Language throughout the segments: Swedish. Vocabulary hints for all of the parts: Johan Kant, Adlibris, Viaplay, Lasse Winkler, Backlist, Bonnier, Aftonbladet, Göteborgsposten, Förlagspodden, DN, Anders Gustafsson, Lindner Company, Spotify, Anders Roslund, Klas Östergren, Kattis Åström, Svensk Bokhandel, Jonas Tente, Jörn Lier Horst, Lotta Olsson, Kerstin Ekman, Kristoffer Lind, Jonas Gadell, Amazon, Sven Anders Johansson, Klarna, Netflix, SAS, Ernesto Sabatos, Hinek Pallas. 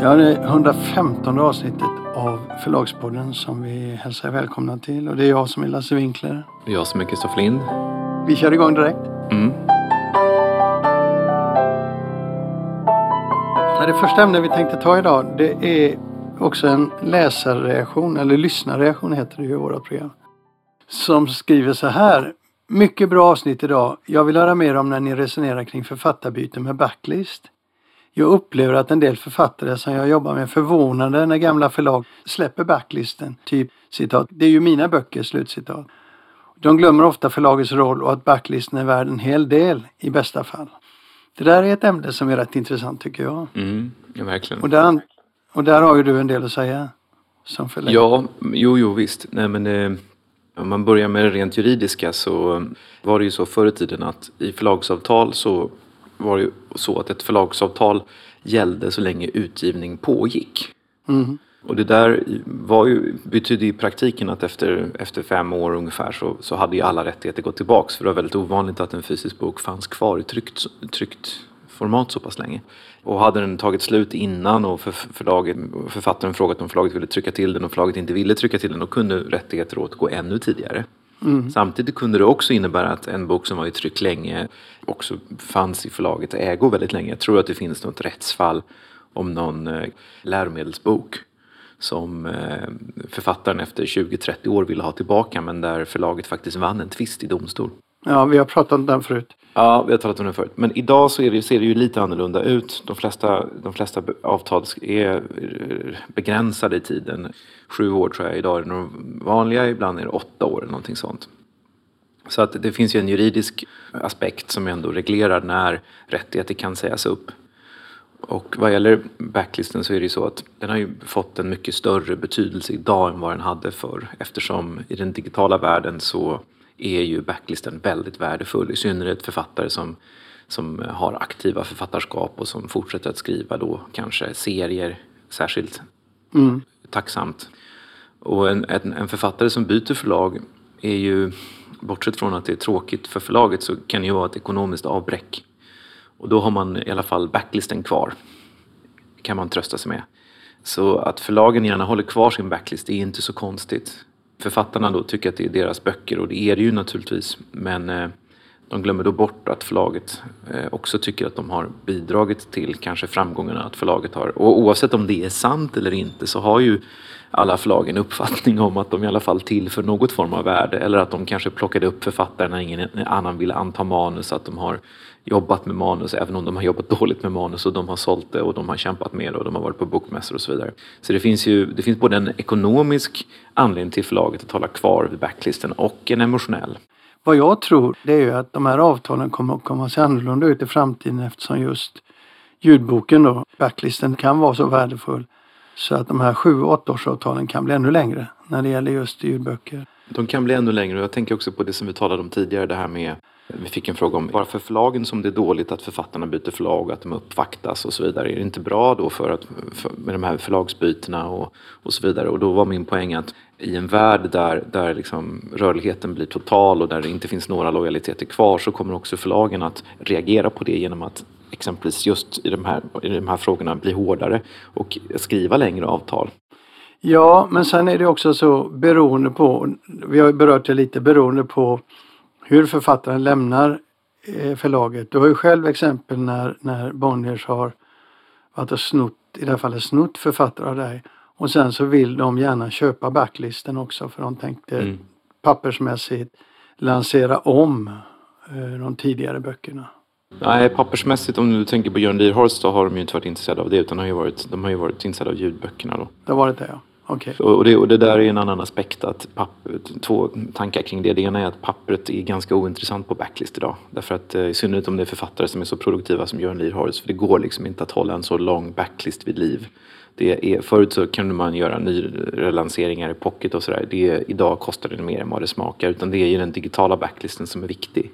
Ja, det är 115 avsnittet av Förlagspodden som vi hälsar välkomna till. Och det är jag som är Lasse Winkler. Det är jag som är Kristoffer Lind. Vi kör igång direkt. Det första ämne vi tänkte ta idag, det är också en läsarreaktion, eller lyssnarreaktion heter det i våra program. Som skriver så här. Mycket bra avsnitt idag. Jag vill höra mer om när ni resonerar kring författarbyten med Backlist. Jag upplever att en del författare som jag jobbar med är förvånade när gamla förlag släpper backlisten. Typ, citat, det är ju mina böcker, slutcitat. De glömmer ofta förlagets roll och att backlisten är värd en hel del i bästa fall. Det där är ett ämne som är rätt intressant tycker jag. Ja, verkligen. Och där har ju du en del att säga som förläggare. Ja, jo visst. Nej, men, om man börjar med det rent juridiska så var det ju så förr i tiden att i förlagsavtal så var det ju så att ett förlagsavtal gällde så länge utgivning pågick. Och det där betydde i praktiken att efter 5 år ungefär så hade ju alla rättigheter gått tillbaka. För det var väldigt ovanligt att en fysisk bok fanns kvar i tryckt format så pass länge. Och hade den tagit slut innan och författaren frågat om förlaget ville trycka till den och förlaget inte ville trycka till den, då kunde rättigheter återgå ännu tidigare. Samtidigt kunde det också innebära att en bok som var i tryck länge också fanns i förlaget ägo väldigt länge. Jag tror att det finns något rättsfall om någon läromedelsbok som författaren efter 20-30 år ville ha tillbaka, men där förlaget faktiskt vann en tvist i domstol. Ja, vi har pratat om den förut. Ja, vi har talat om den förut. Men idag så ser det ju lite annorlunda ut. De flesta avtal är begränsade i tiden. 7 år tror jag idag är de vanliga. Ibland är det 8 år eller någonting sånt. Så att det finns ju en juridisk aspekt som ändå reglerar när rättigheter kan sägas upp. Och vad gäller backlisten så är det ju så att den har ju fått en mycket större betydelse idag än vad den hade förr. Eftersom i den digitala världen så är ju backlisten väldigt värdefull. I synnerhet författare som har aktiva författarskap och som fortsätter att skriva då kanske serier särskilt tacksamt. Och en författare som byter förlag är ju, bortsett från att det är tråkigt för förlaget, så kan det ju vara ett ekonomiskt avbräck. Och då har man i alla fall backlisten kvar, kan man trösta sig med. Så att förlagen gärna håller kvar sin backlist är inte så konstigt. Författarna då tycker att det är deras böcker, och det är det ju naturligtvis. Men de glömmer då bort att förlaget också tycker att de har bidragit till kanske framgångarna att förlaget har. Och oavsett om det är sant eller inte så har ju alla förlag en uppfattning om att de i alla fall tillför något form av värde. Eller att de kanske plockade upp författare när ingen annan ville anta manus. Att de har jobbat med manus även om de har jobbat dåligt med manus, och de har sålt det och de har kämpat med det och de har varit på bokmässor och så vidare. Så det finns både en ekonomisk anledning till förlaget att hålla kvar vid backlisten och en emotionell. Vad jag tror det är ju att de här avtalen kommer att komma sig annorlunda ut i framtiden, eftersom just ljudboken då, backlisten, kan vara så värdefull så att de här 7-8-årsavtalen kan bli ännu längre när det gäller just ljudböcker. De kan bli ännu längre, och jag tänker också på det som vi talade om tidigare, det här med, vi fick en fråga om varför förlagen som det är dåligt att författarna byter förlag och att de uppvaktas och så vidare. Är det inte bra då med de här förlagsbytena och så vidare? Och då var min poäng att i en värld där liksom rörligheten blir total och där det inte finns några lojaliteter kvar, så kommer också förlagen att reagera på det genom att exempelvis just i de här frågorna bli hårdare och skriva längre avtal. Ja, men sen är det också så beroende på, vi har berört det lite, beroende på hur författaren lämnar förlaget. Du har ju själv exempel när Bonniers har varit och snott författare av dig. Och sen så vill de gärna köpa backlisten också, för de tänkte pappersmässigt lansera om de tidigare böckerna. Nej, pappersmässigt, om du tänker på Jörn Lier Horst, då har de ju inte varit intresserade av det, utan de har ju varit intresserade av ljudböckerna då. Det var det, ja. Okay. Och det där är en annan aspekt, att två tankar kring det. Det ena är att pappret är ganska ointressant på backlist idag. Därför att i synnerhet om det är författare som är så produktiva som Jörn Lier Horst, för det går liksom inte att hålla en så lång backlist vid liv. Förut så kunde man göra nylanseringar i pocket och sådär. Idag kostar det mer än vad det smakar, utan det är ju den digitala backlisten som är viktig.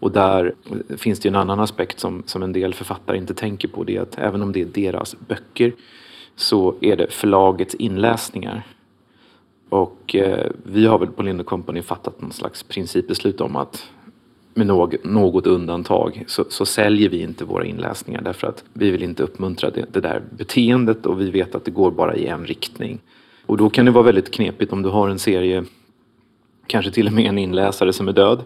Och där finns det ju en annan aspekt som en del författare inte tänker på. Det är att även om det är deras böcker, så är det förlagets inläsningar. Och vi har väl på Lindner Company fattat någon slags principbeslut om att med något undantag, så säljer vi inte våra inläsningar därför att vi vill inte uppmuntra det där beteendet, och vi vet att det går bara i en riktning. Och då kan det vara väldigt knepigt om du har en serie, kanske till och med en inläsare som är död.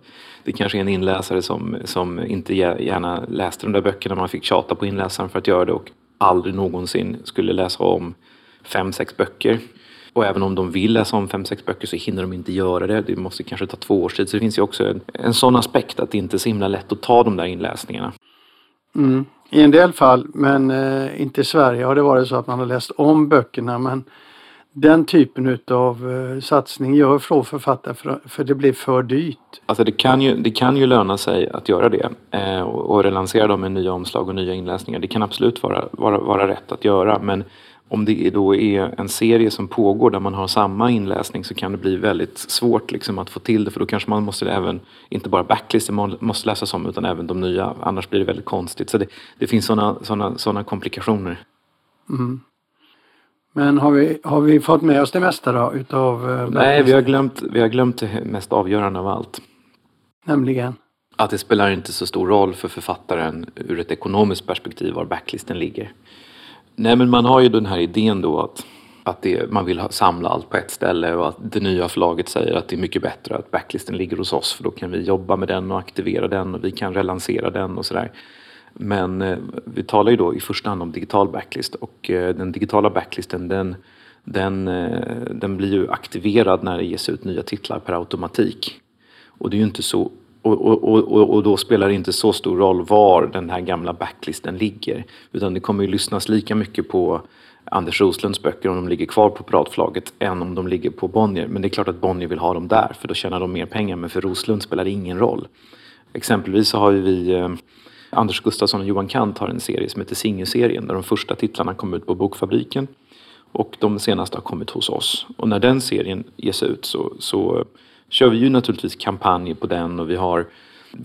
Det kanske är en inläsare som inte gärna läste de där böckerna, man fick tjata på inläsaren för att göra det och aldrig någonsin skulle läsa om 5-6 böcker. Och även om de vill läsa om 5-6 böcker så hinner de inte göra det. Det måste kanske ta 2 års tid. Så det finns ju också en sån aspekt att det inte är så himla lätt att ta de där inläsningarna. Mm. I en del fall, men inte i Sverige har det varit så att man har läst om böckerna. Men den typen av satsning gör författare för det blir för dyrt. Alltså det kan ju löna sig att göra det. Och relansera dem med nya omslag och nya inläsningar. Det kan absolut vara rätt att göra, men om det då är en serie som pågår där man har samma inläsning så kan det bli väldigt svårt liksom att få till det. För då kanske man måste även, inte bara backlist måste läsas om utan även de nya. Annars blir det väldigt konstigt. Så det finns sådana komplikationer. Mm. Men har vi fått med oss det mesta då? Nej, vi har glömt det mest avgörande av allt. Nämligen? Att det spelar inte så stor roll för författaren ur ett ekonomiskt perspektiv var backlisten ligger. Nej, men man har ju den här idén då att man vill samla allt på ett ställe och att det nya förlaget säger att det är mycket bättre att backlisten ligger hos oss för då kan vi jobba med den och aktivera den och vi kan relansera den och sådär. Men vi talar ju då i första hand om digital backlist och den digitala backlisten den blir ju aktiverad när det ges ut nya titlar per automatik. Och det är ju inte så och då spelar det inte så stor roll var den här gamla backlisten ligger. Utan det kommer ju lyssnas lika mycket på Anders Roslunds böcker om de ligger kvar på Piratflaget än om de ligger på Bonnier. Men det är klart att Bonnier vill ha dem där för då tjänar de mer pengar. Men för Roslund spelar det ingen roll. Exempelvis så har ju vi Anders Gustafsson och Johan Kant har en serie som heter Singelserien där de första titlarna kom ut på Bokfabriken. Och de senaste har kommit hos oss. Och när den serien ges ut så kör vi ju naturligtvis kampanjer på den och vi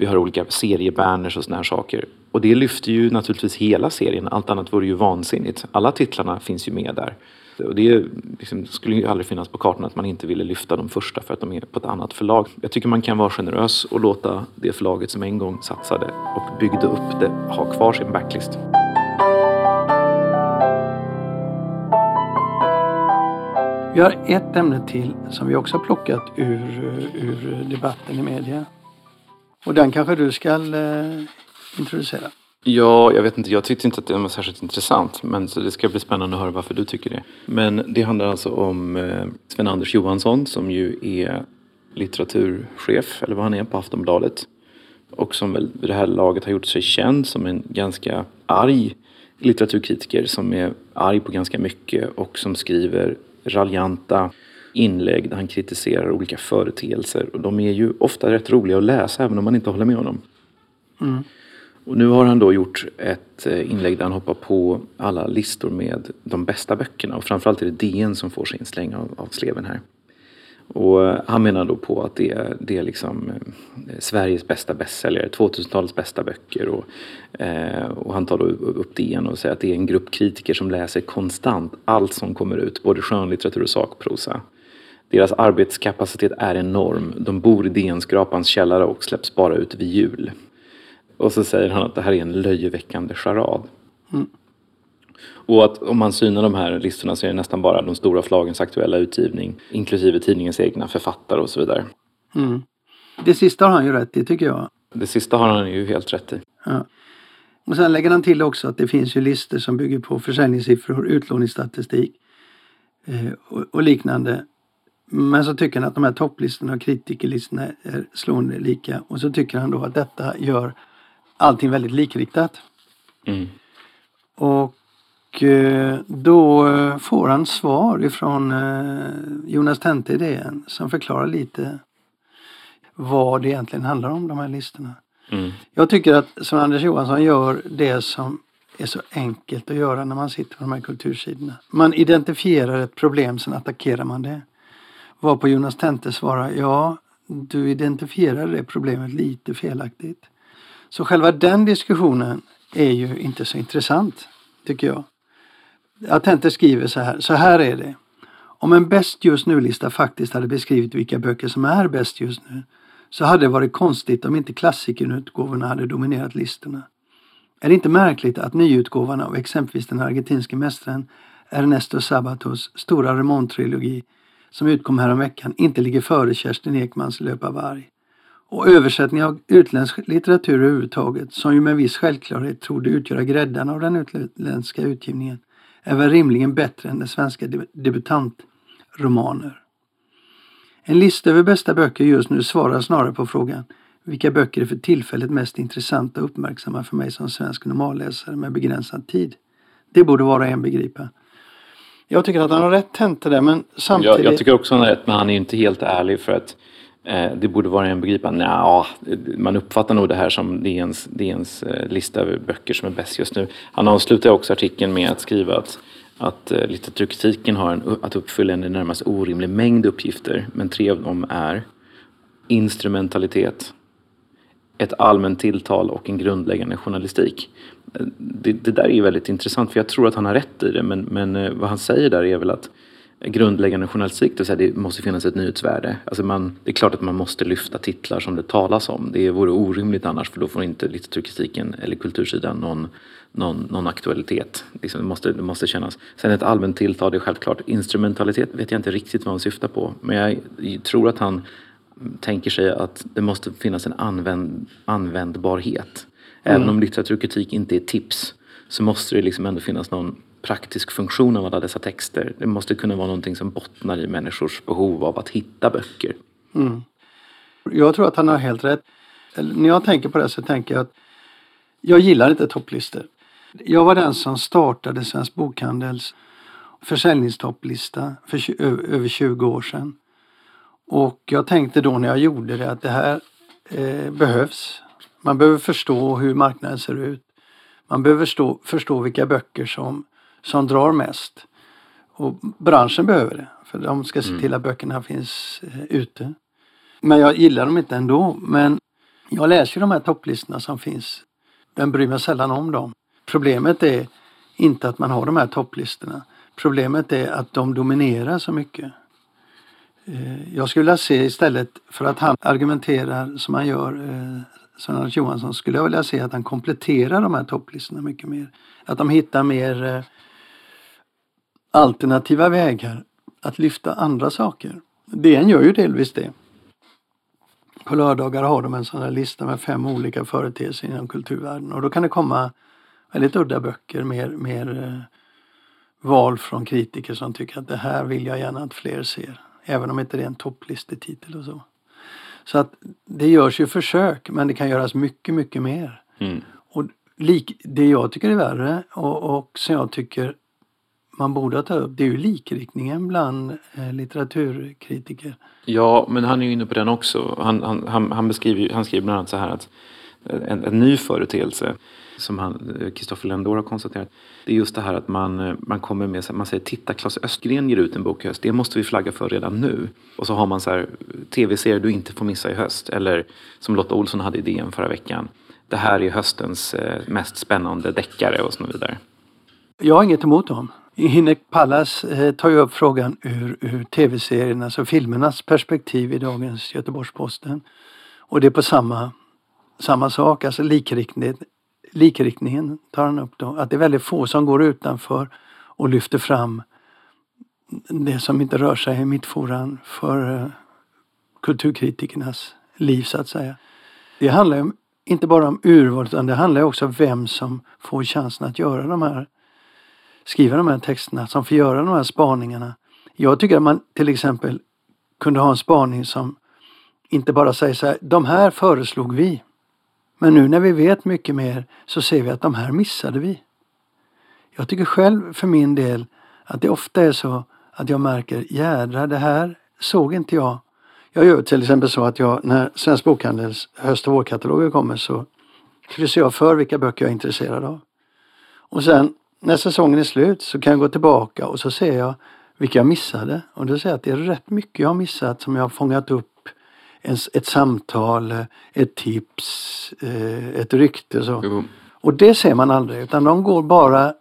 har olika seriebanners och såna här saker. Och det lyfter ju naturligtvis hela serien. Allt annat vore ju vansinnigt. Alla titlarna finns ju med där. Och det liksom, skulle ju aldrig finnas på kartan att man inte ville lyfta de första för att de är på ett annat förlag. Jag tycker man kan vara generös och låta det förlaget som en gång satsade och byggde upp det ha kvar sin backlist. Vi har ett ämne till som vi också har plockat ur debatten i media. Och den kanske du ska introducera. Ja, jag vet inte. Jag tyckte inte att det var särskilt intressant. Men så det ska bli spännande att höra varför du tycker det. Men det handlar alltså om Sven Anders Johansson som ju är litteraturchef, eller vad han är, på Aftonbladet. Och som väl vid det här laget har gjort sig känd som en ganska arg litteraturkritiker som är arg på ganska mycket och som skriver raljanta inlägg där han kritiserar olika företeelser. Och de är ju ofta rätt roliga att läsa även om man inte håller med honom. Mm. Och nu har han då gjort ett inlägg där han hoppar på alla listor med de bästa böckerna. Och framförallt är det DN som får sin släng av sleven här. Och han menar då på att det är liksom Sveriges bästa bästsäljare, 2000-talets bästa böcker. Och han tar då upp DN och säger att det är en grupp kritiker som läser konstant allt som kommer ut, både skönlitteratur och sakprosa. Deras arbetskapacitet är enorm. De bor i DN-skrapans källare och släpps bara ut vid jul. Och så säger han att det här är en löjeväckande charad. Mm. Och att om man synar de här listorna så är det nästan bara de stora förlagens aktuella utgivning, inklusive tidningens egna författare och så vidare. Mm. Det sista har han ju rätt i, tycker jag. Det sista har han ju helt rätt i. Ja. Och sen lägger han till också att det finns ju listor som bygger på försäljningssiffror, utlåningsstatistik och liknande. Men så tycker han att de här topplistorna och kritikerlistorna är slående lika. Och så tycker han då att detta gör allting väldigt likriktat. Mm. Och då får han svar ifrån Jonas Tente i DN som förklarar lite vad det egentligen handlar om, de här listorna. Mm. Jag tycker att Sven Anders Johansson gör det som är så enkelt att göra när man sitter på de här kultursidorna. Man identifierar ett problem, sen attackerar man det. Varpå Jonas Tente svarar, ja, du identifierar det problemet lite felaktigt. Så själva den diskussionen är ju inte så intressant, tycker jag. Tente skriver så här är det. Om en bäst just nu-lista faktiskt hade beskrivit vilka böcker som är bäst just nu så hade det varit konstigt om inte klassikerutgåvorna hade dominerat listorna. Är det inte märkligt att nyutgåvan av exempelvis den argentinske mästaren Ernesto Sabatos stora remontrilogi som utkom häromveckan inte ligger före Kerstin Ekmans Löparvarg? Och översättning av utländsk litteratur överhuvudtaget, som ju med viss självklarhet trodde utgöra gräddan av den utländska utgivningen, är väl rimligen bättre än den svenska debutantromaner. En lista över bästa böcker just nu svarar snarare på frågan vilka böcker är för tillfället mest intressanta och uppmärksamma för mig som svensk normalläsare med begränsad tid. Det borde vara en begripa. Jag tycker att han har rätt Tente där, men samtidigt... Jag tycker också han har rätt, men han är inte helt ärlig för att det borde vara en begripa. Nja, man uppfattar nog det här som DNs lista över böcker som är bäst just nu. Han avslutar också artikeln med att skriva att litteraturkritiken har att uppfylla en närmast orimlig mängd uppgifter, men tre av dem är instrumentalitet, ett allmänt tilltal och en grundläggande journalistik. Det där är väldigt intressant, för jag tror att han har rätt i det, men vad han säger där är väl att grundläggande journalistik, det vill säga det måste finnas ett nyhetsvärde. Alltså det är klart att man måste lyfta titlar som det talas om. Det vore orimligt annars, för då får inte litteraturkritiken eller kultursidan någon aktualitet. Liksom, det måste kännas. Sen ett allmänt tilltal, det är självklart. Instrumentalitet vet jag inte riktigt vad han syftar på. Men jag tror att han tänker sig att det måste finnas en användbarhet. Även om litteraturkritik inte är tips, så måste det liksom ändå finnas någon praktisk funktion av alla dessa texter. Det måste kunna vara någonting som bottnar i människors behov av att hitta böcker. Mm. Jag tror att han har helt rätt. När jag tänker på det så tänker jag att jag gillar inte topplistor. Jag var den som startade Svensk Bokhandels försäljningstopplista för över 20 år sedan. Och jag tänkte då när jag gjorde det att det här behövs. Man behöver förstå hur marknaden ser ut. Man behöver förstå vilka böcker som drar mest. Och branschen behöver det. För de ska se till att böckerna finns ute. Men jag gillar dem inte ändå. Men jag läser ju de här topplistorna som finns. Den bryr mig sällan om dem. Problemet är inte att man har de här topplistorna. Problemet är att de dominerar så mycket. Jag skulle vilja se, istället för att han argumenterar som han gör, Sven Anders Johansson, skulle jag vilja se att han kompletterar de här topplistorna mycket mer. Att de hittar mer alternativa vägar att lyfta andra saker. DN gör ju delvis det. På lördagar har de en sån här lista med 5 olika företeelser inom kulturvärlden. Och då kan det komma väldigt udda böcker, mer val från kritiker som tycker att det här vill jag gärna att fler ser. Även om inte det är en topplistetitel och så. Så att det görs ju försök, men det kan göras mycket, mycket mer. Mm. Och det jag tycker är värre och som jag tycker man borde ta upp, det är ju likriktningen bland litteraturkritiker. Ja, men han är ju inne på den också. Han skriver bland annat så här att en ny företeelse som Kristoffer Lind har konstaterat, det är just det här att man kommer med, man säger titta, Klas Östergren ger ut en bok i höst, det måste vi flagga för redan nu, och så har man så här tv-serier du inte får missa i höst, eller som Lotta Olsson hade i DN förra veckan, det här är höstens mest spännande deckare och så vidare. Jag har inget emot dem. Hinek Pallas tar ju upp frågan ur tv-seriernas och filmernas perspektiv i dagens Göteborgsposten, och det är på samma sak, alltså likriktningen tar han upp då. Att det är väldigt få som går utanför och lyfter fram det som inte rör sig i mittfåran för kulturkritikernas liv så att säga. Det handlar ju inte bara om urval, utan det handlar också om vem som får chansen att göra skriva de här texterna, som får göra de här spaningarna. Jag tycker att man till exempel kunde ha en spaning som inte bara säger så här, de här föreslog vi. Men nu när vi vet mycket mer så ser vi att de här missade vi. Jag tycker själv för min del att det ofta är så att jag märker, jädra, det här såg inte jag. Jag gör till exempel så att jag, när Svensk Bokhandels höst- och vårkataloger kommer, så kryssar jag för vilka böcker jag är intresserad av. Och sen när säsongen är slut så kan jag gå tillbaka och så ser jag vilka jag missade. Och då ser jag att det är rätt mycket jag har missat som jag har fångat upp. Ett samtal, ett tips, ett rykte. Så. Mm. Och det ser man aldrig, utan de går bara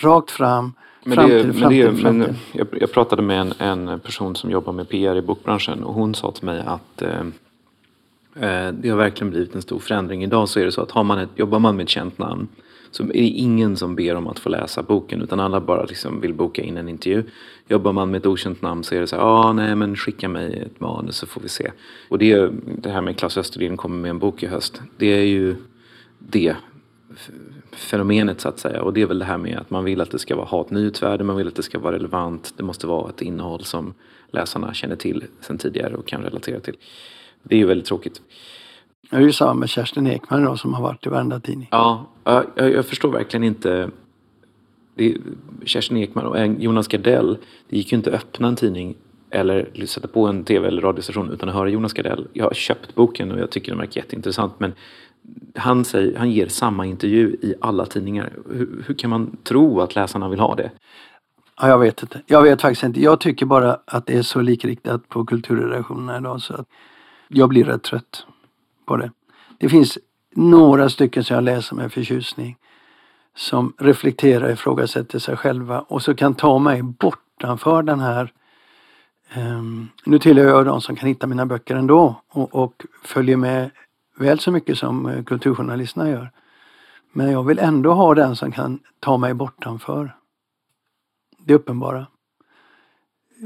rakt fram till. Men jag pratade med en person som jobbar med PR i bokbranschen, och hon sa till mig att Det har verkligen blivit en stor förändring. Idag så är det så att jobbar man med ett känt namn så är det ingen som ber om att få läsa boken, utan alla bara liksom vill boka in en intervju. Jobbar man med ett okänt namn så är det så här, men skicka mig ett manus så får vi se. Och det här med Klas Östergren kommer med en bok i höst. Det är ju det fenomenet så att säga. Och det är väl det här med att man vill att det ska vara, ha ett nyhetsvärde, man vill att det ska vara relevant. Det måste vara ett innehåll som läsarna känner till sedan tidigare och kan relatera till. Det är ju väldigt tråkigt. Det är ju samma med Kerstin Ekman då, som har varit i varenda tidning. Ja, jag förstår verkligen inte. Kerstin Ekman och Jonas Gadell, det gick ju inte att öppna en tidning eller sätta på en tv- eller radiostation utan att höra Jonas Gadell. Jag har köpt boken och jag tycker den verkar jätteintressant, men han ger samma intervju i alla tidningar. Hur kan man tro att läsarna vill ha det? Ja, jag vet inte. Jag vet faktiskt inte. Jag tycker bara att det är så likriktat på kulturredaktionerna idag så att jag blir rätt trött på det. Det finns några stycken som jag läser med förtjusning som reflekterar och ifrågasätter sig själva och så kan ta mig bortanför den här. Nu tillhör jag de som kan hitta mina böcker ändå och följer med väl så mycket som kulturjournalisterna gör. Men jag vill ändå ha den som kan ta mig bortanför. Det är uppenbara.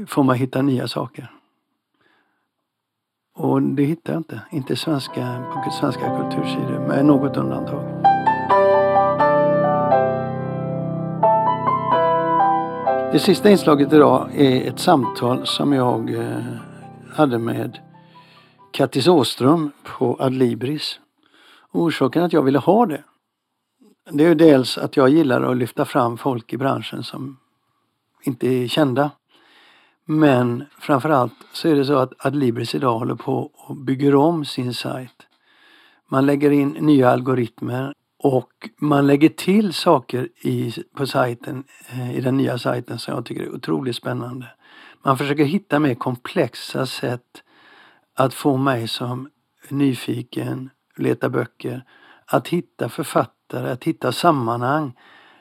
Får man hitta nya saker. Och det hittar jag inte. Inte på svenska kultursidor, med något undantag. Det sista inslaget idag är ett samtal som jag hade med Kattis Åström på Adlibris. Orsaken att jag ville ha det, det är ju dels att jag gillar att lyfta fram folk i branschen som inte är kända. Men framförallt så är det så att Adlibris idag håller på och bygger om sin sajt. Man lägger in nya algoritmer och man lägger till saker på sajten, i den nya sajten som jag tycker är otroligt spännande. Man försöker hitta mer komplexa sätt att få mig som nyfiken, leta böcker, att hitta författare, att hitta sammanhang,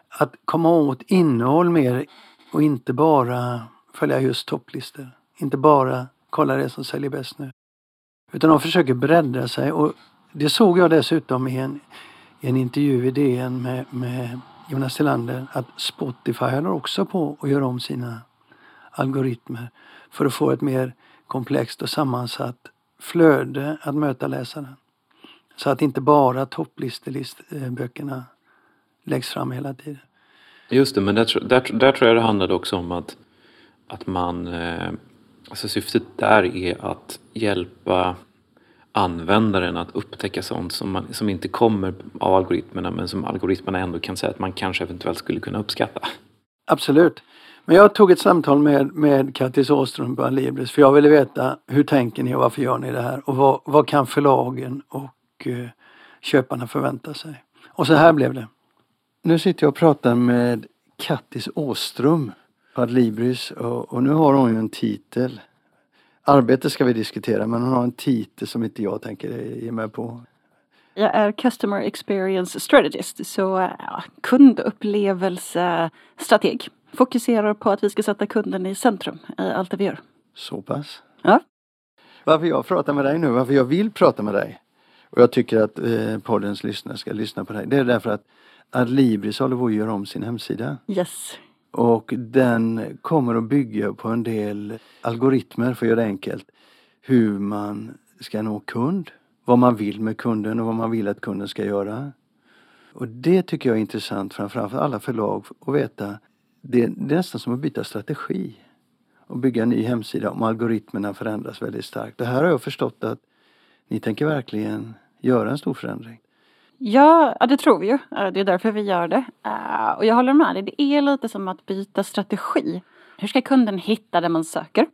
att komma åt innehåll mer och inte bara följa just topplistor. Inte bara kolla det som säljer bäst nu. Utan de försöker bredda sig. Och det såg jag dessutom i en intervju i DN med Jonas Tente. Att Spotify håller också på att göra om sina algoritmer. För att få ett mer komplext och sammansatt flöde att möta läsaren. Så att inte bara topplisteböckerna läggs fram hela tiden. Just det, men där tror jag det handlade också om att man, alltså syftet där är att hjälpa användaren att upptäcka sånt som inte kommer av algoritmerna, men som algoritmerna ändå kan säga att man kanske eventuellt skulle kunna uppskatta. Absolut. Men jag tog ett samtal med Kattis Åström på Adlibris, för jag ville veta hur tänker ni och varför gör ni det här? Och vad kan förlagen och köparna förvänta sig? Och så här blev det. Nu sitter jag och pratar med Kattis Åström på Adlibris och nu har hon ju en titel. Arbete ska vi diskutera, men hon har en titel som inte jag tänker ge mig på. Jag är Customer Experience Strategist, så kundupplevelsestrateg. Fokuserar på att vi ska sätta kunden i centrum i allt det vi gör. Så pass. Ja. Varför jag pratar med dig nu, varför jag vill prata med dig. Och jag tycker att poddens lyssnare ska lyssna på dig. Det är därför att Adlibris håller på att göra om sin hemsida. Yes. Och den kommer att bygga på en del algoritmer för att göra det enkelt. Hur man ska nå kund, vad man vill med kunden och vad man vill att kunden ska göra. Och det tycker jag är intressant framförallt för alla förlag att veta. Det är nästan som att byta strategi och bygga en ny hemsida om algoritmerna förändras väldigt starkt. Det här har jag förstått att ni tänker verkligen göra en stor förändring. Ja, det tror vi ju. Det är därför vi gör det. Och jag håller med dig. Det är lite som att byta strategi. Hur ska kunden hitta det man söker?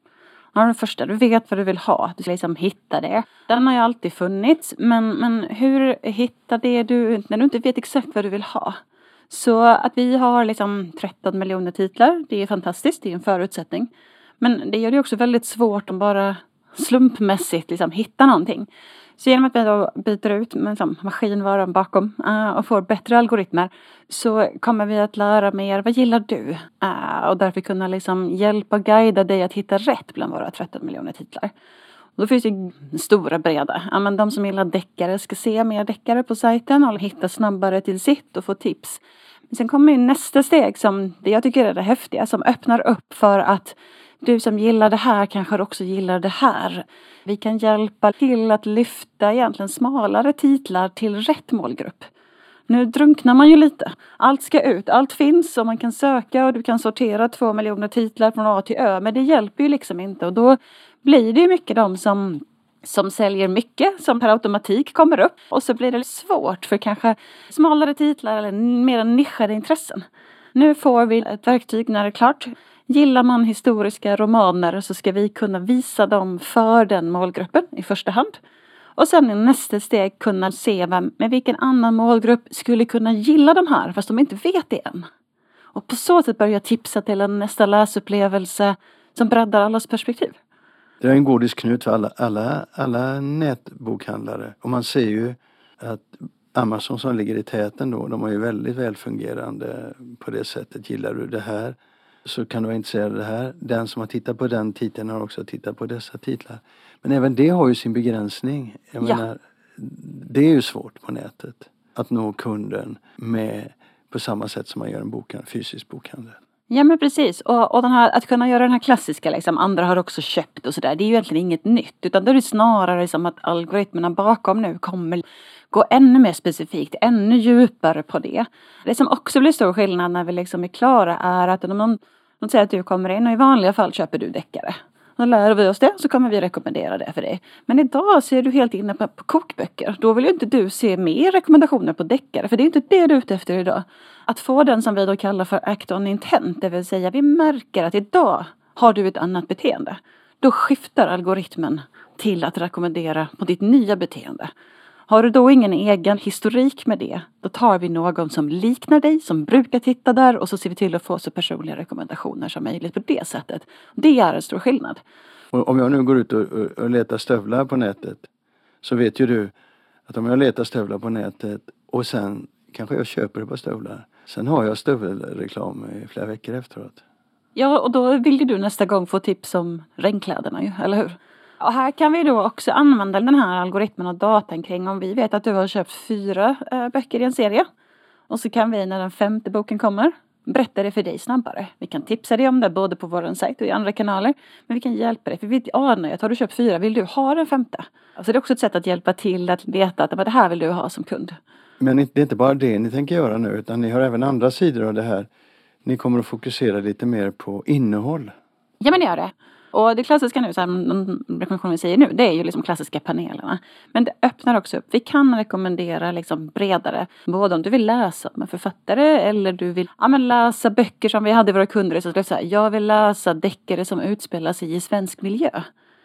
Den första, du vet vad du vill ha. Du ska liksom hitta det. Den har ju alltid funnits. Men hur hittar det du när du inte vet exakt vad du vill ha? Så att vi har liksom 13 miljoner titlar. Det är fantastiskt. Det är en förutsättning. Men det gör det också väldigt svårt om bara slumpmässigt liksom hitta någonting. Så genom att vi då byter ut liksom, maskinvaran bakom och får bättre algoritmer så kommer vi att lära mer, vad gillar du? Och därför kunna liksom hjälpa och guida dig att hitta rätt bland våra 13 miljoner titlar. Då finns det stora breda. Ja, men de som gillar deckare ska se mer deckare på sajten och hitta snabbare till sitt och få tips. Men sen kommer ju nästa steg som det jag tycker är det häftiga, som öppnar upp för att du som gillar det här kanske också gillar det här. Vi kan hjälpa till att lyfta egentligen smalare titlar till rätt målgrupp. Nu drunknar man ju lite. Allt ska ut, allt finns och man kan söka och du kan sortera 2 miljoner titlar från A till Ö. Men det hjälper ju liksom inte och då blir det ju mycket de som säljer mycket som per automatik kommer upp. Och så blir det svårt för kanske smalare titlar eller mer nischade intressen. Nu får vi ett verktyg när det är klart. Gillar man historiska romaner så ska vi kunna visa dem för den målgruppen i första hand. Och sen i nästa steg kunna se med vilken annan målgrupp skulle kunna gilla de här fast de inte vet det än. Och på så sätt börja tipsa till en nästa läsupplevelse som breddar allas perspektiv. Det är en gordisk knut för alla nätbokhandlare. Och man ser ju att Amazon som ligger i täten då, de är ju väldigt välfungerande på det sättet. Gillar du det här så kan du vara intresserad av det här. Den som har tittat på den titeln har också tittat på dessa titlar. Men även det har ju sin begränsning. Jag menar, det är ju svårt på nätet att nå kunden med på samma sätt som man gör en bokhandel, fysisk bokhandel. Ja men precis, och den här, att kunna göra den här klassiska liksom, andra har också köpt och sådär, det är ju egentligen inget nytt utan då är det snarare liksom att algoritmerna bakom nu kommer gå ännu mer specifikt, ännu djupare på det. Det som också blir stor skillnad när vi liksom är klara är att om någon säger att du kommer in och i vanliga fall köper du deckare. Då lär vi oss det så kommer vi rekommendera det för dig. Men idag så är du helt inne på kokböcker. Då vill ju inte du se mer rekommendationer på deckare. För det är inte det du är ute efter idag. Att få den som vi då kallar för act on intent. Det vill säga vi märker att idag har du ett annat beteende. Då skiftar algoritmen till att rekommendera på ditt nya beteende. Har du då ingen egen historik med det. Då tar vi någon som liknar dig. Som brukar titta där. Och så ser vi till att få så personliga rekommendationer som möjligt på det sättet. Det är en stor skillnad. Och om jag nu går ut och letar stövlar på nätet. Så vet ju du att om jag letar stövlar på nätet. Och sen kanske jag köper ett par stövlar. Sen har jag stövelreklam i flera veckor efteråt. Ja och då vill ju du nästa gång få tips om regnkläderna ju. Eller hur? Och här kan vi då också använda den här algoritmen och datan kring om vi vet att du har köpt 4 böcker i en serie. Och så kan vi när den 5:e boken kommer berätta det för dig snabbare. Vi kan tipsa dig om det både på vår sajt och i andra kanaler. Men vi kan hjälpa dig. För vi anar att har du köpt 4 vill du ha den 5:e. Alltså det är också ett sätt att hjälpa till att veta att det här vill du ha som kund. Men det är inte bara det ni tänker göra nu utan ni har även andra sidor av det här. Ni kommer att fokusera lite mer på innehåll. Ja men det gör det. Och det klassiska nu, så här, de rekommendationer vi säger nu, det är ju liksom klassiska panelerna. Men det öppnar också upp. Vi kan rekommendera liksom bredare. Både om du vill läsa med författare eller du vill läsa böcker som vi hade våra kunder. Så att säga, jag vill läsa deckare som utspelar sig i svensk miljö.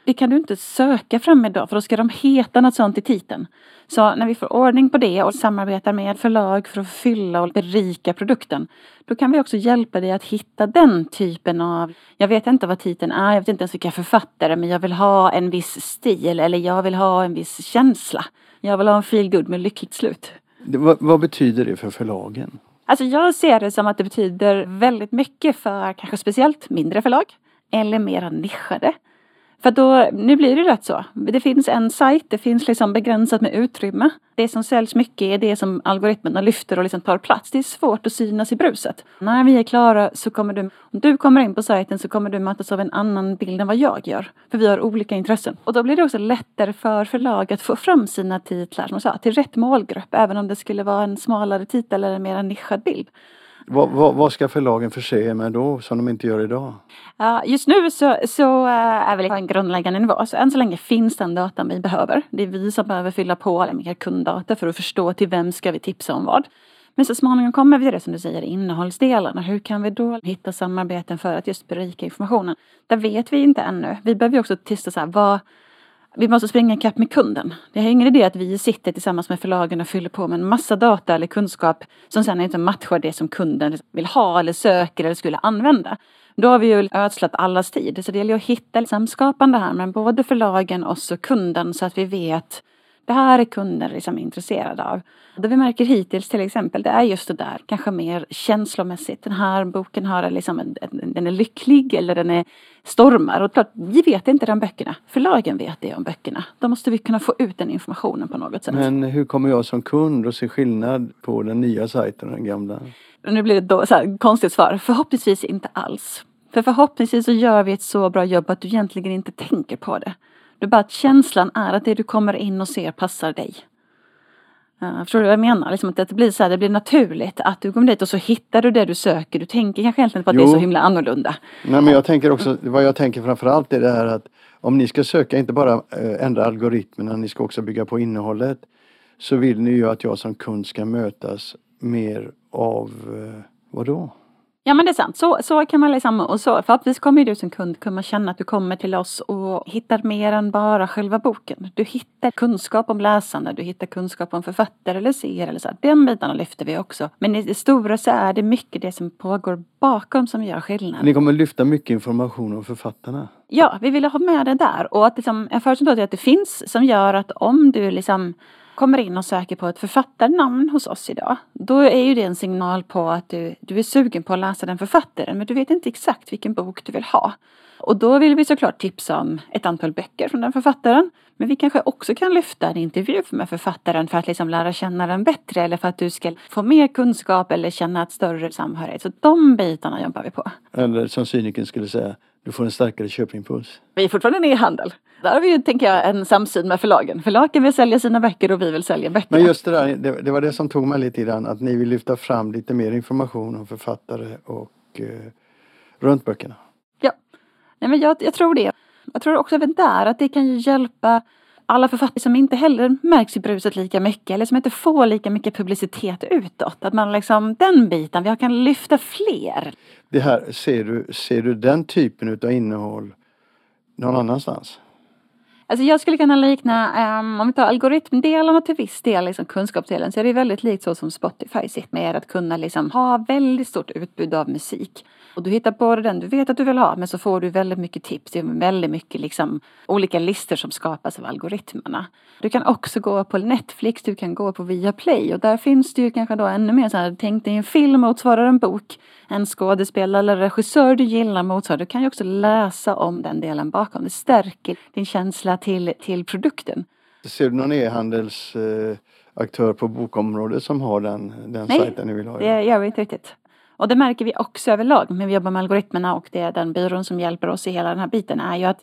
Det kan du inte söka fram idag för då ska de heta något sånt i titeln. Så när vi får ordning på det och samarbetar med förlag för att fylla och berika produkten. Då kan vi också hjälpa dig att hitta den typen av, jag vet inte vad titeln är, jag vet inte ens vilka författare men jag vill ha en viss stil eller jag vill ha en viss känsla. Jag vill ha en feel good med lyckligt slut. Vad betyder det för förlagen? Alltså jag ser det som att det betyder väldigt mycket för kanske speciellt mindre förlag eller mer nischade. För då, nu blir det rätt så. Det finns en sajt, det finns liksom begränsat med utrymme. Det som säljs mycket är det som algoritmerna lyfter och liksom tar plats. Det är svårt att synas i bruset. När vi är klara så kommer du, om du kommer in på sajten så kommer du mötas av en annan bild än vad jag gör. För vi har olika intressen. Och då blir det också lättare för förlag att få fram sina titlar som jag sa, till rätt målgrupp. Även om det skulle vara en smalare titel eller en mer nischad bild. Vad ska förlagen förse er med då som de inte gör idag? Just nu så är vi på en grundläggande nivå. Så än så länge finns den datan vi behöver. Det är vi som behöver fylla på mer kunddata för att förstå till vem ska vi tipsa om vad. Men så småningom kommer vi till det som du säger, innehållsdelen. Hur kan vi då hitta samarbeten för att just berika informationen? Det vet vi inte ännu. Vi behöver också testa så här, vi måste springa ikapp med kunden. Det är ingen idé att vi sitter tillsammans med förlagen och fyller på med en massa data eller kunskap som sen inte matchar det som kunden vill ha eller söker eller skulle använda. Då har vi ju ödslat allas tid. Så det gäller att hitta samskapande här men både förlagen och kunden så att vi vet Det här är kunder liksom intresserade av. Det vi märker hittills till exempel, det är just det där, kanske mer känslomässigt. Den här boken har liksom den är lycklig eller den är stormar. Och klart, vi vet inte det om böckerna. Förlagen vet det om böckerna. Då måste vi kunna få ut den informationen på något sätt. Men hur kommer jag som kund att se skillnad på den nya sajten och den gamla? Nu blir det då så här konstigt svar. Förhoppningsvis inte alls. För förhoppningsvis så gör vi ett så bra jobb att du egentligen inte tänker på det. Du bara att känslan är att det du kommer in och ser passar dig. Förstår du vad jag menar? Liksom att det blir så här, det blir naturligt att du kommer dit och så hittar du det du söker. Du tänker kanske egentligen på att det är så himla annorlunda. Nej, men jag tänker också, vad jag tänker framförallt är det här att om ni ska söka inte bara ändra algoritmerna, ni ska också bygga på innehållet, så vill ni ju att jag som kund ska mötas mer av, vadå? Ja, men det är sant. Så kan man liksom, och så förhoppningsvis kommer du som kund kunna känna att du kommer till oss och hittar mer än bara själva boken. Du hittar kunskap om läsande, du hittar kunskap om författare eller serier eller så. Den biten lyfter vi också. Men i det stora så är det mycket det som pågår bakom som gör skillnad. Ni kommer lyfta mycket information om författarna. Ja, vi vill ha med det där. Och att liksom, jag förutsätter att det finns som gör att om du liksom kommer in och söker på ett författarnamn hos oss idag, då är ju det en signal på att du är sugen på att läsa den författaren, men du vet inte exakt vilken bok du vill ha. Och då vill vi såklart tipsa om ett antal böcker från den författaren, men vi kanske också kan lyfta en intervju med författaren för att liksom lära känna den bättre, eller för att du ska få mer kunskap eller känna ett större samhörighet. Så de bitarna jobbar vi på. Eller som cyniken skulle säga, du får en starkare köpimpuls. Vi är fortfarande i handel. Där har vi ju, tänker jag, en samsyn med förlagen. Förlagen vill sälja sina böcker och vi vill sälja böcker. Men just det där, det var det som tog mig lite grann. Att ni vill lyfta fram lite mer information om författare och runt böckerna. Ja, nej, men jag tror det. Jag tror också även där att det kan ju hjälpa alla författare som inte heller märks i bruset lika mycket. Eller som inte får lika mycket publicitet utåt. Att man liksom, den biten, vi kan lyfta fler. Det här, ser du den typen av innehåll någon annanstans? Alltså jag skulle kunna likna, om vi tar algoritmdelen och till viss del liksom kunskapsdelen, så är det väldigt likt så som Spotify sitter med att kunna liksom ha väldigt stort utbud av musik. Och du hittar både den du vet att du vill ha, men så får du väldigt mycket tips, väldigt mycket liksom olika listor som skapas av algoritmerna. Du kan också gå på Netflix, du kan gå på Viaplay, och där finns det ju kanske då ännu mer så här, tänk dig en film motsvarar en bok, en skådespelare eller regissör du gillar motsvarar. Du kan ju också läsa om den delen bakom, det stärker din känsla till produkten. Ser du någon e-handelsaktör på bokområdet som har den sajten ni vill ha? Nej, det gör vi inte riktigt. Och det märker vi också överlag när vi jobbar med algoritmerna, och det är den byrån som hjälper oss i hela den här biten, är ju att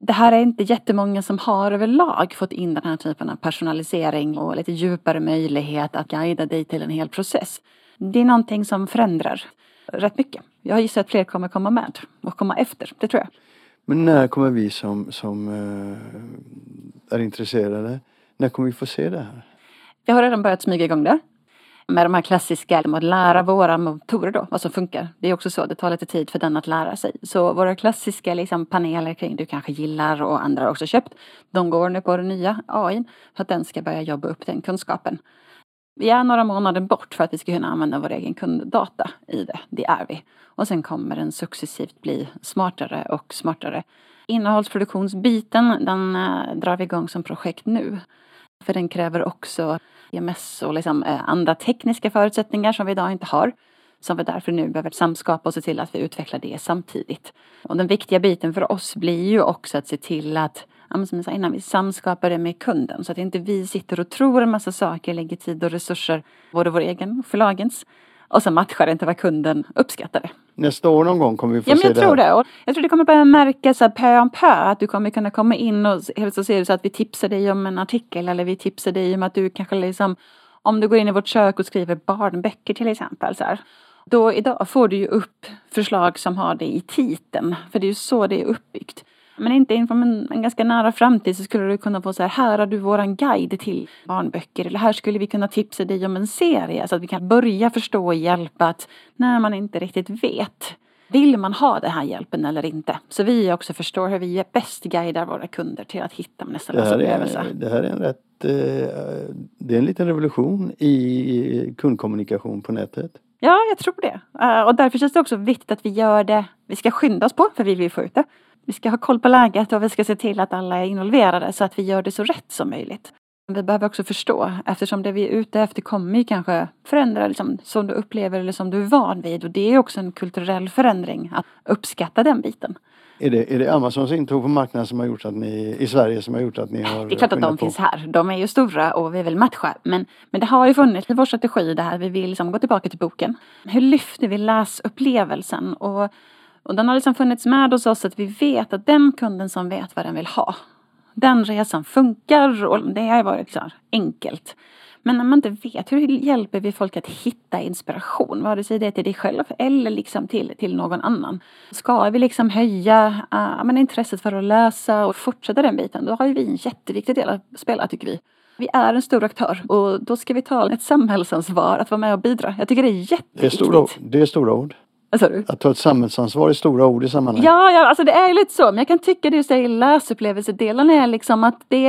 det här är inte jättemånga som har överlag fått in den här typen av personalisering och lite djupare möjlighet att guida dig till en hel process. Det är någonting som förändrar rätt mycket. Jag gissar att fler kommer komma med och komma efter, det tror jag. Men när kommer vi som är intresserade, när kommer vi få se det här? Jag har redan börjat smyga igång det. Med de här klassiska, att lära våra motorer då, vad som funkar. Det är också så, det tar lite tid för den att lära sig. Så våra klassiska liksom, paneler kring du kanske gillar och andra har också köpt, de går nu på den nya AI för att den ska börja jobba upp den kunskapen. Vi är några månader bort för att vi ska kunna använda vår egen kunddata i det. Det är vi. Och sen kommer den successivt bli smartare och smartare. Innehållsproduktionsbiten, den drar vi igång som projekt nu. För den kräver också EMS och liksom andra tekniska förutsättningar som vi idag inte har. Som vi därför nu behöver samskapa och se till att vi utvecklar det samtidigt. Och den viktiga biten för oss blir ju också att se till att, som jag sa innan, vi samskapar det med kunden. Så att inte vi sitter och tror en massa saker, lägger tid och resurser, både vår egen och förlagens. Och så matchar det inte vad kunden uppskattar. Nästa år någon gång kommer vi få se det här. Det. Och jag tror det kommer börja märka så här pö om pö. Att du kommer kunna komma in och så ser det så att vi tipsar dig om en artikel. Eller vi tipsar dig om att du kanske liksom, om du går in i vårt kök och skriver barnböcker till exempel. Så här, då idag får du ju upp förslag som har det i titeln. För det är ju så det är uppbyggt. Men inte inför en ganska nära framtid så skulle du kunna få så här har du våran guide till barnböcker. Eller här skulle vi kunna tipsa dig om en serie. Så att vi kan börja förstå och hjälpa att när man inte riktigt vet. Vill man ha den här hjälpen eller inte? Så vi också förstår hur vi bäst guidar våra kunder till att hitta nästa läsupplevelse. Det här är en rätt, det är en liten revolution i kundkommunikation på nätet. Ja, jag tror det. Och därför känns det också viktigt att vi gör det. Vi ska skynda oss på för vi vill få ut det. Vi ska ha koll på läget och vi ska se till att alla är involverade så att vi gör det så rätt som möjligt. Vi behöver också förstå, eftersom det vi är ute efter kommer ju kanske förändra liksom, som du upplever eller som du är van vid. Och det är också en kulturell förändring att uppskatta den biten. Är det Amazons intro på marknaden som har gjort att ni, i Sverige som har gjort att ni har... Det är klart att de finns här. De är ju stora och vi vill matcha. Men det har ju funnits i vår strategi det här. Vi vill liksom gå tillbaka till boken. Hur lyfter vi läsupplevelsen? Och den har liksom funnits med hos oss att vi vet att den kunden som vet vad den vill ha. Den resan funkar och det har varit så enkelt. Men när man inte vet, hur hjälper vi folk att hitta inspiration? Vare sig det är till dig själv eller liksom till någon annan. Ska vi liksom höja intresset för att läsa och fortsätta den biten? Då har ju vi en jätteviktig del att spela, tycker vi. Vi är en stor aktör och då ska vi ta ett samhällsansvar att vara med och bidra. Jag tycker det är jätteviktigt. Det är stora ord. Att ta ett samhällsansvar är stora ord i sammanhanget. Ja, alltså det är lite så. Men jag kan tycka det i läsupplevelsedelen är liksom att det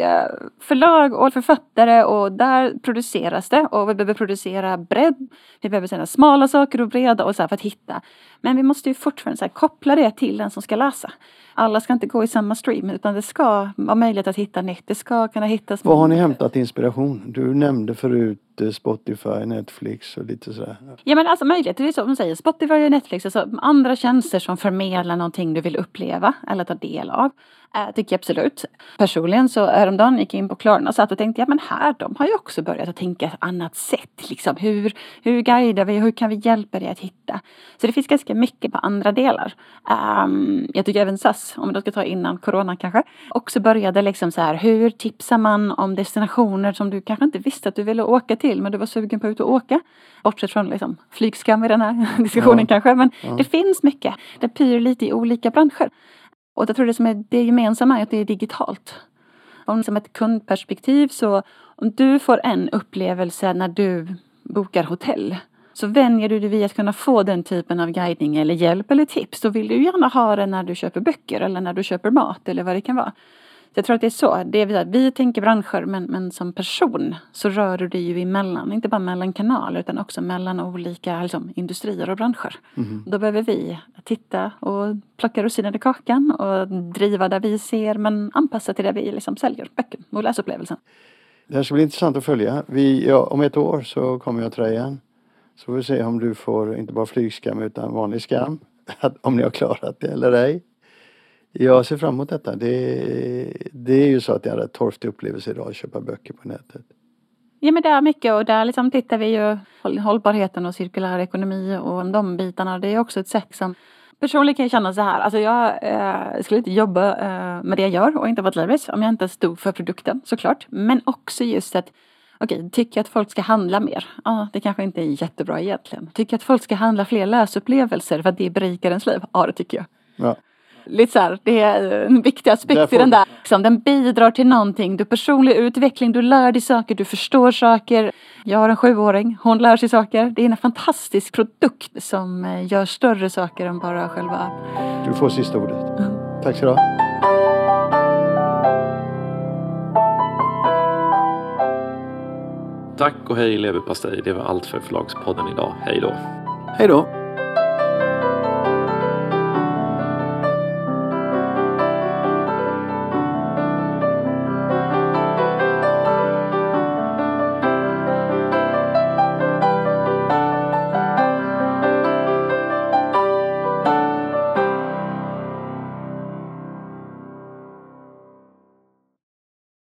är förlag och författare och där produceras det. Och vi behöver producera bredd. Vi behöver sända smala saker och breda och så här för att hitta. Men vi måste ju fortfarande så här koppla det till den som ska läsa. Alla ska inte gå i samma stream utan det ska vara möjligt att hitta nytt. Det ska kunna hittas. Vad har ni hämtat inspiration? Du nämnde förut Spotify, Netflix och lite sådär. Ja men alltså möjligt, det är så man säger. Spotify och Netflix, alltså andra tjänster som förmedlar någonting du vill uppleva eller ta del av. Tycker jag absolut. Personligen så häromdagen gick jag in på Klarna och satt och tänkte, ja men här, de har ju också börjat att tänka ett annat sätt. Liksom. Hur guidar vi? Hur kan vi hjälpa dig att hitta? Så det finns ganska mycket på andra delar. Jag tycker även SAS, om de ska ta innan corona kanske. Och så började liksom så här, hur tipsar man om destinationer som du kanske inte visste att du ville åka till men du var sugen på att ut och åka. Bortsett från liksom, flygskam i den här diskussionen kanske. Men det finns mycket. Det pyr lite i olika branscher. Och jag tror det som är det gemensamma är att det är digitalt. Om som ett kundperspektiv så om du får en upplevelse när du bokar hotell så vänjer du dig vid att kunna få den typen av guidning eller hjälp eller tips. Då vill du gärna ha det när du köper böcker eller när du köper mat eller vad det kan vara. Så jag tror att det är så. Det är att vi tänker branscher men som person så rör du dig ju emellan. Inte bara mellan kanaler utan också mellan olika liksom, industrier och branscher. Mm. Då behöver vi titta och plocka russinen i kakan och driva där vi ser men anpassa till det vi liksom säljer, böcker och läsupplevelsen. Det här ska bli intressant att följa. Om ett år så kommer jag till dig igen. Så får vi se om du får inte bara flygskam utan vanlig skam. Om ni har klarat det eller ej. Jag ser fram emot detta. Det är ju så att jag har en torftig upplevelse idag att köpa böcker på nätet. Ja men det är mycket och där liksom tittar vi ju hållbarheten och cirkulär ekonomi och de bitarna. Det är också ett sätt som personligen kan jag känna så här. Alltså jag skulle inte jobba med det jag gör och inte vara Adlibris om jag inte stod för produkten såklart. Men också just att tycker jag att folk ska handla mer? Ja, det kanske inte är jättebra egentligen. Tycker jag att folk ska handla fler läsupplevelser för att det berikar ens liv? Ja, det tycker jag. Ja. Lite så här, det är en viktig aspekt i den där. Liksom, den bidrar till någonting. Du personlig utveckling, du lär dig saker, du förstår saker. Jag har en 7-åring, hon lär sig saker. Det är en fantastisk produkt som gör större saker än bara själva. Du får sista ordet. Mm. Tack så du ha. Tack och hej leverpastej. Det var allt för Förlagspodden idag. Hej då. Hej då.